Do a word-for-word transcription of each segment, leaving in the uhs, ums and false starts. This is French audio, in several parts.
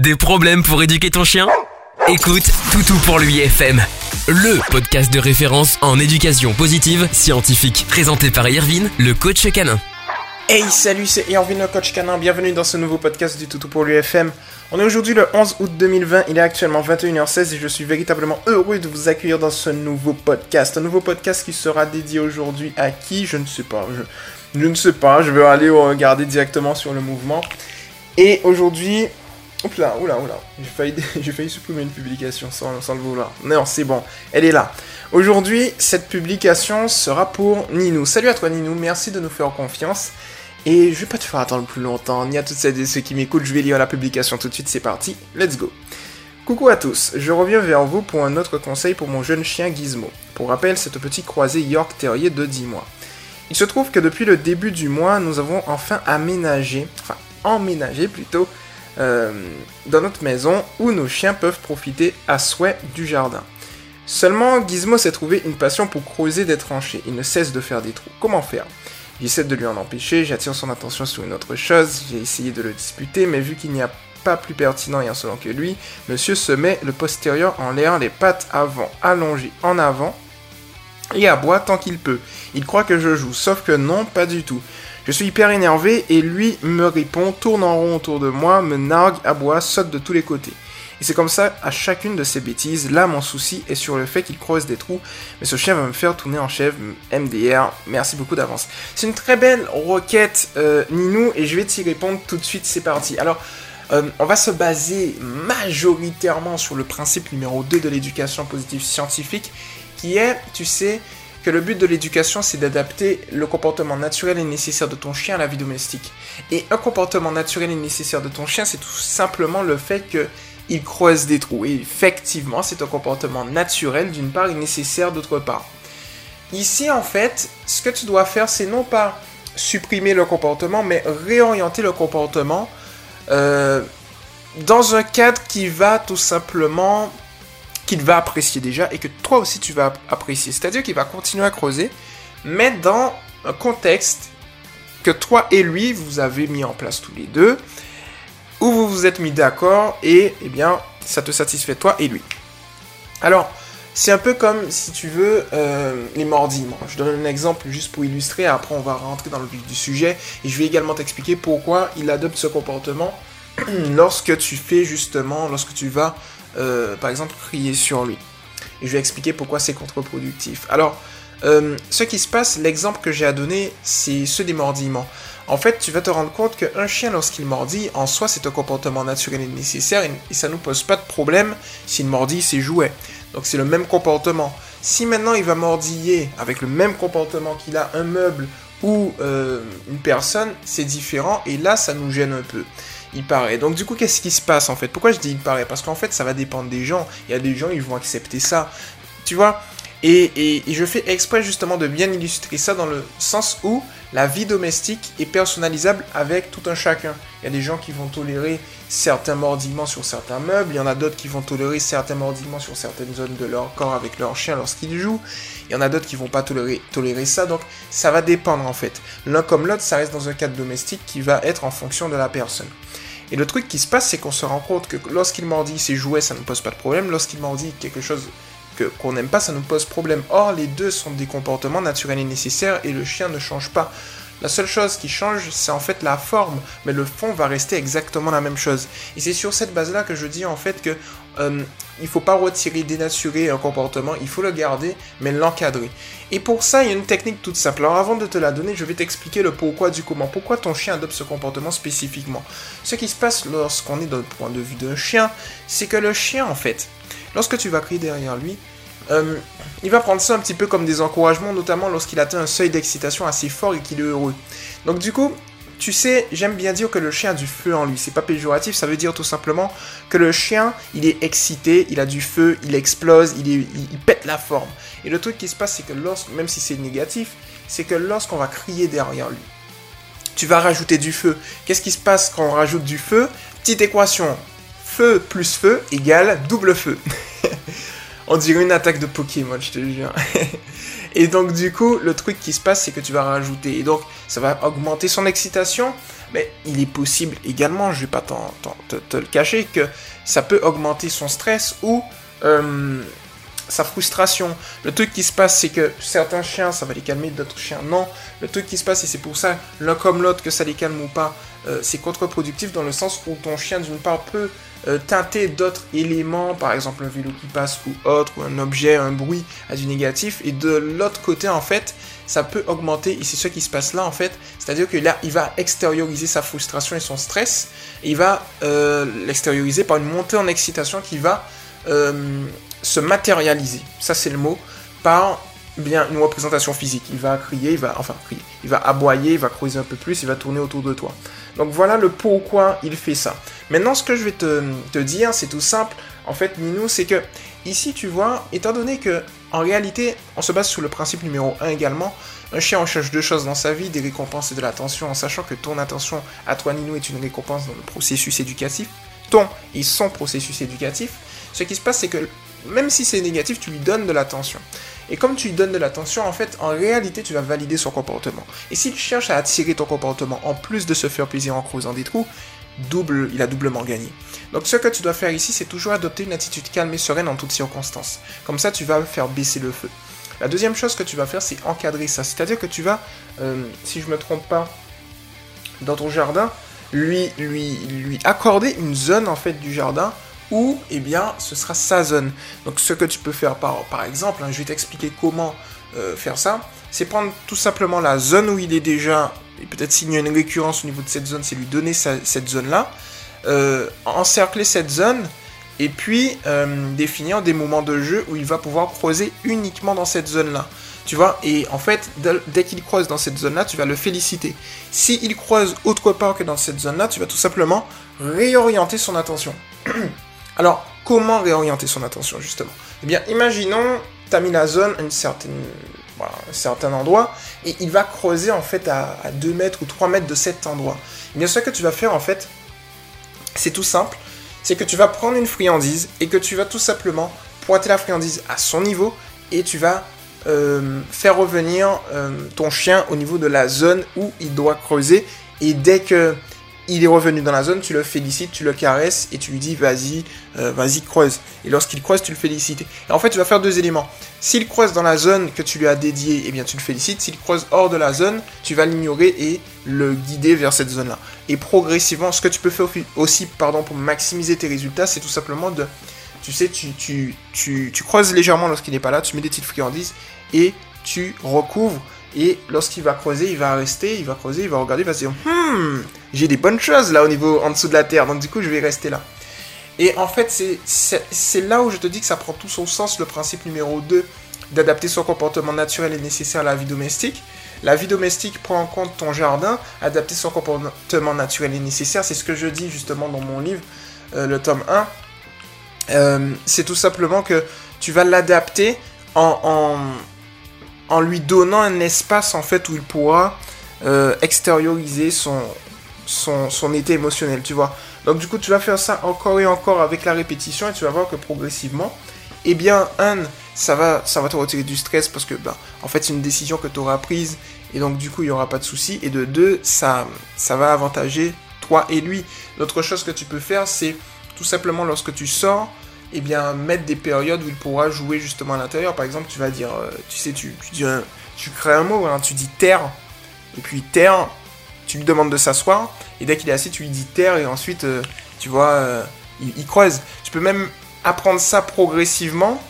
Des problèmes pour éduquer ton chien? Écoute Toutou pour lui F M, le podcast de référence en éducation positive scientifique, présenté par Irvine, le coach canin. Hey, salut, c'est Yorvin, le coach canin, bienvenue dans ce nouveau podcast du Toutou pour lui F M. On est aujourd'hui le onze août deux mille vingt, il est actuellement vingt et une heures seize et je suis véritablement heureux de vous accueillir dans ce nouveau podcast. Un nouveau podcast qui sera dédié aujourd'hui à qui? Je ne sais pas, je, je ne sais pas, je vais aller regarder directement sur le mouvement. Et aujourd'hui... Oups là, oula, oula, j'ai failli, j'ai failli supprimer une publication sans, sans le vouloir. Non, c'est bon, elle est là. Aujourd'hui, cette publication sera pour Ninou. Salut à toi Ninou, merci de nous faire confiance. Et je vais pas te faire attendre plus longtemps, ni à toutes celles et ceux qui m'écoutent, je vais lire la publication tout de suite, c'est parti, let's go. Coucou à tous, je reviens vers vous pour un autre conseil pour mon jeune chien Gizmo. Pour rappel, c'est un petit croisé York Terrier de dix mois. Il se trouve que depuis le début du mois, nous avons enfin aménagé, enfin emménagé plutôt, Euh, dans notre maison où nos chiens peuvent profiter à souhait du jardin. Seulement, Gizmo s'est trouvé une passion pour creuser des tranchées. Il ne cesse de faire des trous. Comment faire? J'essaie de lui en empêcher, j'attire son attention sur une autre chose, j'ai essayé de le disputer, mais vu qu'il n'y a pas plus pertinent et insolent que lui, monsieur se met le postérieur en l'air, les pattes avant allongées en avant et aboie tant qu'il peut. Il croit que je joue, sauf que non, pas du tout. Je suis hyper énervé et lui me répond, tourne en rond autour de moi, me nargue, aboie, saute de tous les côtés. Et c'est comme ça à chacune de ses bêtises, là mon souci est sur le fait qu'il creuse des trous, mais ce chien va me faire tourner en chèvre, M D R, merci beaucoup d'avance. C'est une très belle requête euh, Ninou et je vais t'y répondre tout de suite, c'est parti. Alors, euh, on va se baser majoritairement sur le principe numéro deux de l'éducation positive scientifique, qui est, tu sais... que le but de l'éducation, c'est d'adapter le comportement naturel et nécessaire de ton chien à la vie domestique. Et un comportement naturel et nécessaire de ton chien, c'est tout simplement le fait qu'il creuse des trous. Et effectivement, c'est un comportement naturel d'une part et nécessaire d'autre part. Ici, en fait, ce que tu dois faire, c'est non pas supprimer le comportement, mais réorienter le comportement euh, dans un cadre qui va tout simplement... qu'il va apprécier déjà et que toi aussi tu vas apprécier. C'est-à-dire qu'il va continuer à creuser, mais dans un contexte que toi et lui, vous avez mis en place tous les deux, où vous vous êtes mis d'accord et eh bien ça te satisfait toi et lui. Alors, c'est un peu comme, si tu veux, euh, les mordiments. Je donne un exemple juste pour illustrer, après on va rentrer dans le vif du sujet et je vais également t'expliquer pourquoi il adopte ce comportement lorsque tu fais justement, lorsque tu vas... Euh, par exemple crier sur lui. Et je vais expliquer pourquoi c'est contre-productif. Alors, euh, ce qui se passe, l'exemple que j'ai à donner, c'est ceux des mordillements. En fait, tu vas te rendre compte qu'un chien, lorsqu'il mordit, en soi, c'est un comportement naturel et nécessaire, et, et ça ne nous pose pas de problème s'il mordit ses jouets. Donc c'est le même comportement. Si maintenant il va mordiller avec le même comportement qu'il a un meuble ou euh, une personne, c'est différent, et là, ça nous gêne un peu. Il paraît. Donc du coup, qu'est-ce qui se passe en fait? Pourquoi je dis il paraît? Parce qu'en fait, ça va dépendre des gens. Il y a des gens, ils vont accepter ça. Tu vois? et, et, et je fais exprès justement de bien illustrer ça dans le sens où la vie domestique est personnalisable avec tout un chacun. Il y a des gens qui vont tolérer certains mordillements sur certains meubles. Il y en a d'autres qui vont tolérer certains mordillements sur certaines zones de leur corps avec leur chien lorsqu'ils jouent. Il y en a d'autres qui vont pas tolérer, tolérer ça. Donc ça va dépendre en fait. L'un comme l'autre, ça reste dans un cadre domestique qui va être en fonction de la personne. Et le truc qui se passe, c'est qu'on se rend compte que lorsqu'il mordit ses jouets, ça ne pose pas de problème. Lorsqu'il mordit quelque chose que, qu'on n'aime pas, ça nous pose problème. Or, les deux sont des comportements naturels et nécessaires et le chien ne change pas. La seule chose qui change, c'est en fait la forme, mais le fond va rester exactement la même chose. Et c'est sur cette base-là que je dis en fait que euh, il faut pas retirer, dénaturer un comportement, il faut le garder, mais l'encadrer. Et pour ça, il y a une technique toute simple. Alors avant de te la donner, je vais t'expliquer le pourquoi du comment. Pourquoi ton chien adopte ce comportement spécifiquement? Ce qui se passe lorsqu'on est dans le point de vue d'un chien, c'est que le chien en fait, lorsque tu vas crier derrière lui, Euh, il va prendre ça un petit peu comme des encouragements, notamment lorsqu'il atteint un seuil d'excitation assez fort et qu'il est heureux. Donc du coup, tu sais, j'aime bien dire que le chien a du feu en lui, c'est pas péjoratif, ça veut dire tout simplement que le chien, il est excité, il a du feu, il explose, il, est, il, il pète la forme. Et le truc qui se passe, c'est que lorsque, même si c'est négatif, c'est que lorsqu'on va crier derrière lui, tu vas rajouter du feu. Qu'est-ce qui se passe quand on rajoute du feu? Petite équation, feu plus feu égale double feu. On dirait une attaque de Pokémon, je te jure. Et donc du coup, le truc qui se passe, c'est que tu vas rajouter. Et donc, ça va augmenter son excitation. mais il est possible également, je vais pas t'en, t'en, te, te le cacher, que ça peut augmenter son stress ou euh, sa frustration. Le truc qui se passe, c'est que certains chiens, ça va les calmer, d'autres chiens, non. Le truc qui se passe, et c'est pour ça, l'un comme l'autre, que ça les calme ou pas, euh, c'est contre-productif dans le sens où ton chien, d'une part, peut euh, teinter d'autres éléments, par exemple un vélo qui passe ou autre, ou un objet, un bruit, à du négatif, et de l'autre côté, en fait, ça peut augmenter, et c'est ce qui se passe là, en fait, c'est-à-dire que là, il va extérioriser sa frustration et son stress, et il va euh, l'extérioriser par une montée en excitation qui va Euh, se matérialiser, ça c'est le mot, par bien une représentation physique. Il va crier, il va enfin crier, il va aboyer, il va creuser un peu plus, il va tourner autour de toi. Donc voilà le pourquoi il fait ça. Maintenant, ce que je vais te, te dire, c'est tout simple. En fait, Minou, c'est que ici, tu vois, étant donné que en réalité, on se base sur le principe numéro un également. Un chien recherche deux choses dans sa vie, des récompenses et de l'attention, en sachant que ton attention à toi, Minou, est une récompense dans le processus éducatif. Ton et son processus éducatif. Ce qui se passe, c'est que même si c'est négatif, tu lui donnes de l'attention. Et comme tu lui donnes de l'attention, en fait, en réalité, tu vas valider son comportement. Et si tu cherches à attirer ton comportement, en plus de se faire plaisir en creusant des trous, double, il a doublement gagné. Donc ce que tu dois faire ici, c'est toujours adopter une attitude calme et sereine en toutes circonstances. Comme ça, tu vas faire baisser le feu. La deuxième chose que tu vas faire, c'est encadrer ça. C'est-à-dire que tu vas, euh, si je ne me trompe pas, dans ton jardin, lui, lui, lui accorder une zone, en fait, du jardin ou, eh bien, ce sera sa zone. Donc, ce que tu peux faire, par, par exemple, hein, je vais t'expliquer comment euh, faire ça, c'est prendre tout simplement la zone où il est déjà, et peut-être s'il y a une récurrence au niveau de cette zone, c'est lui donner sa, cette zone-là, euh, encercler cette zone, et puis euh, définir des moments de jeu où il va pouvoir creuser uniquement dans cette zone-là. Tu vois, et en fait, dès qu'il creuse dans cette zone-là, tu vas le féliciter. S'il creuse autre part que dans cette zone-là, tu vas tout simplement réorienter son attention. Alors, comment réorienter son attention, justement? Eh bien, imaginons, tu as mis la zone à une certaine, voilà, un certain endroit, et il va creuser, en fait, à, à deux mètres ou trois mètres de cet endroit. Eh bien, ce que tu vas faire, en fait, c'est tout simple, c'est que tu vas prendre une friandise, et que tu vas tout simplement pointer la friandise à son niveau, et tu vas euh, faire revenir euh, ton chien au niveau de la zone où il doit creuser, et dès que il est revenu dans la zone, tu le félicites, tu le caresses et tu lui dis vas-y, euh, vas-y creuse. Et lorsqu'il creuse, tu le félicites. Et en fait, tu vas faire deux éléments. S'il creuse dans la zone que tu lui as dédiée, eh bien tu le félicites. S'il creuse hors de la zone, tu vas l'ignorer et le guider vers cette zone-là. Et progressivement, ce que tu peux faire aussi, pardon, pour maximiser tes résultats, c'est tout simplement de, tu sais, tu, tu, tu, tu creuses légèrement lorsqu'il n'est pas là, tu mets des petites friandises et tu recouvres. Et lorsqu'il va creuser, il va rester, il va creuser, il va regarder, il va se dire « Hmm, j'ai des bonnes choses là au niveau en dessous de la terre, donc du coup je vais rester là. » Et en fait, c'est, c'est, c'est là où je te dis que ça prend tout son sens, le principe numéro deux, d'adapter son comportement naturel et nécessaire à la vie domestique. La vie domestique prend en compte ton jardin, adapter son comportement naturel et nécessaire, c'est ce que je dis justement dans mon livre, euh, le tome un. Euh, c'est tout simplement que tu vas l'adapter en... en en lui donnant un espace, en fait, où il pourra euh, extérioriser son, son, son état émotionnel, tu vois. Donc, du coup, tu vas faire ça encore et encore avec la répétition, et tu vas voir que progressivement, eh bien, un, ça va, ça va te retirer du stress, parce que, bah, en fait, c'est une décision que tu auras prise, et donc, du coup, il n'y aura pas de souci. Et de deux, ça, ça va avantager toi et lui. L'autre chose que tu peux faire, c'est tout simplement, lorsque tu sors, eh bien, mettre des périodes où il pourra jouer justement à l'intérieur. Par exemple, tu vas dire, euh, tu sais, tu, tu, dis un, tu crées un mot, hein, tu dis terre, et puis terre, tu lui demandes de s'asseoir, et dès qu'il est assis, tu lui dis terre, et ensuite, euh, tu vois, euh, il, il creuse. Tu peux même apprendre ça progressivement,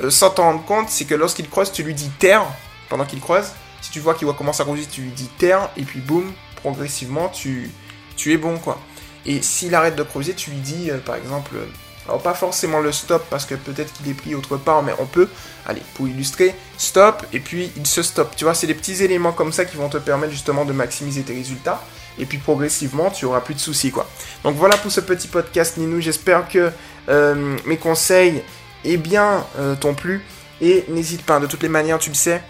euh, sans t'en rendre compte, c'est que lorsqu'il creuse, tu lui dis terre, pendant qu'il creuse. Si tu vois qu'il commence à creuser, tu lui dis terre, et puis boum, progressivement, tu, tu es bon, quoi. Et s'il arrête de creuser, tu lui dis, euh, par exemple... Euh, Alors pas forcément le stop, parce que peut-être qu'il est pris autre part, mais on peut, allez, pour illustrer, stop, et puis il se stoppe. Tu vois, c'est des petits éléments comme ça qui vont te permettre justement de maximiser tes résultats, et puis progressivement, tu auras plus de soucis, quoi. Donc voilà pour ce petit podcast, Ninou, j'espère que euh, mes conseils, eh bien, euh, t'ont plu, et n'hésite pas, de toutes les manières, tu le sais,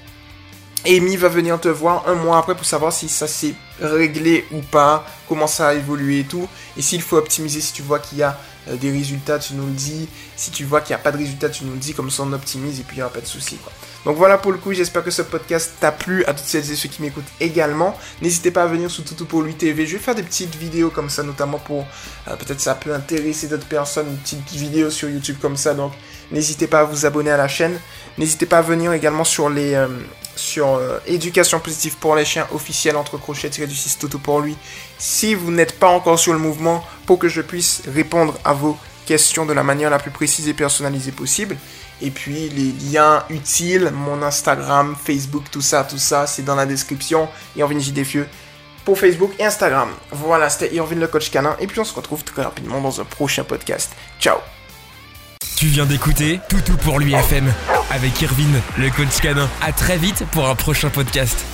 Amy va venir te voir un mois après pour savoir si ça s'est réglé ou pas, comment ça a évolué et tout, et s'il faut optimiser, si tu vois qu'il y a euh, des résultats, tu nous le dis. Si tu vois qu'il n'y a pas de résultats, tu nous le dis. Comme ça, on optimise et puis il n'y aura pas de soucis, quoi. Donc voilà pour le coup, j'espère que ce podcast t'a plu, à toutes celles et ceux qui m'écoutent également. N'hésitez pas à venir sur Toutou pour lui T V. Je vais faire des petites vidéos comme ça, notamment pour... Euh, peut-être ça peut intéresser d'autres personnes, une petite vidéo sur YouTube comme ça. Donc n'hésitez pas à vous abonner à la chaîne. N'hésitez pas à venir également sur les... Euh, sur euh, éducation positive pour les chiens officiel entre crochets tiré du six Toutou pour lui. Si vous n'êtes pas encore sur le mouvement, pour que je puisse répondre à vos questions de la manière la plus précise et personnalisée possible. Et puis les liens utiles, mon Instagram, Facebook, tout ça, tout ça, c'est dans la description. Yorvin J D F E pour Facebook et Instagram. Voilà, c'était Irvine le coach canin. Et puis on se retrouve très rapidement dans un prochain podcast. Ciao. Tu viens d'écouter Toutou pour lui F M avec Irvine, le coach canin. À très vite pour un prochain podcast.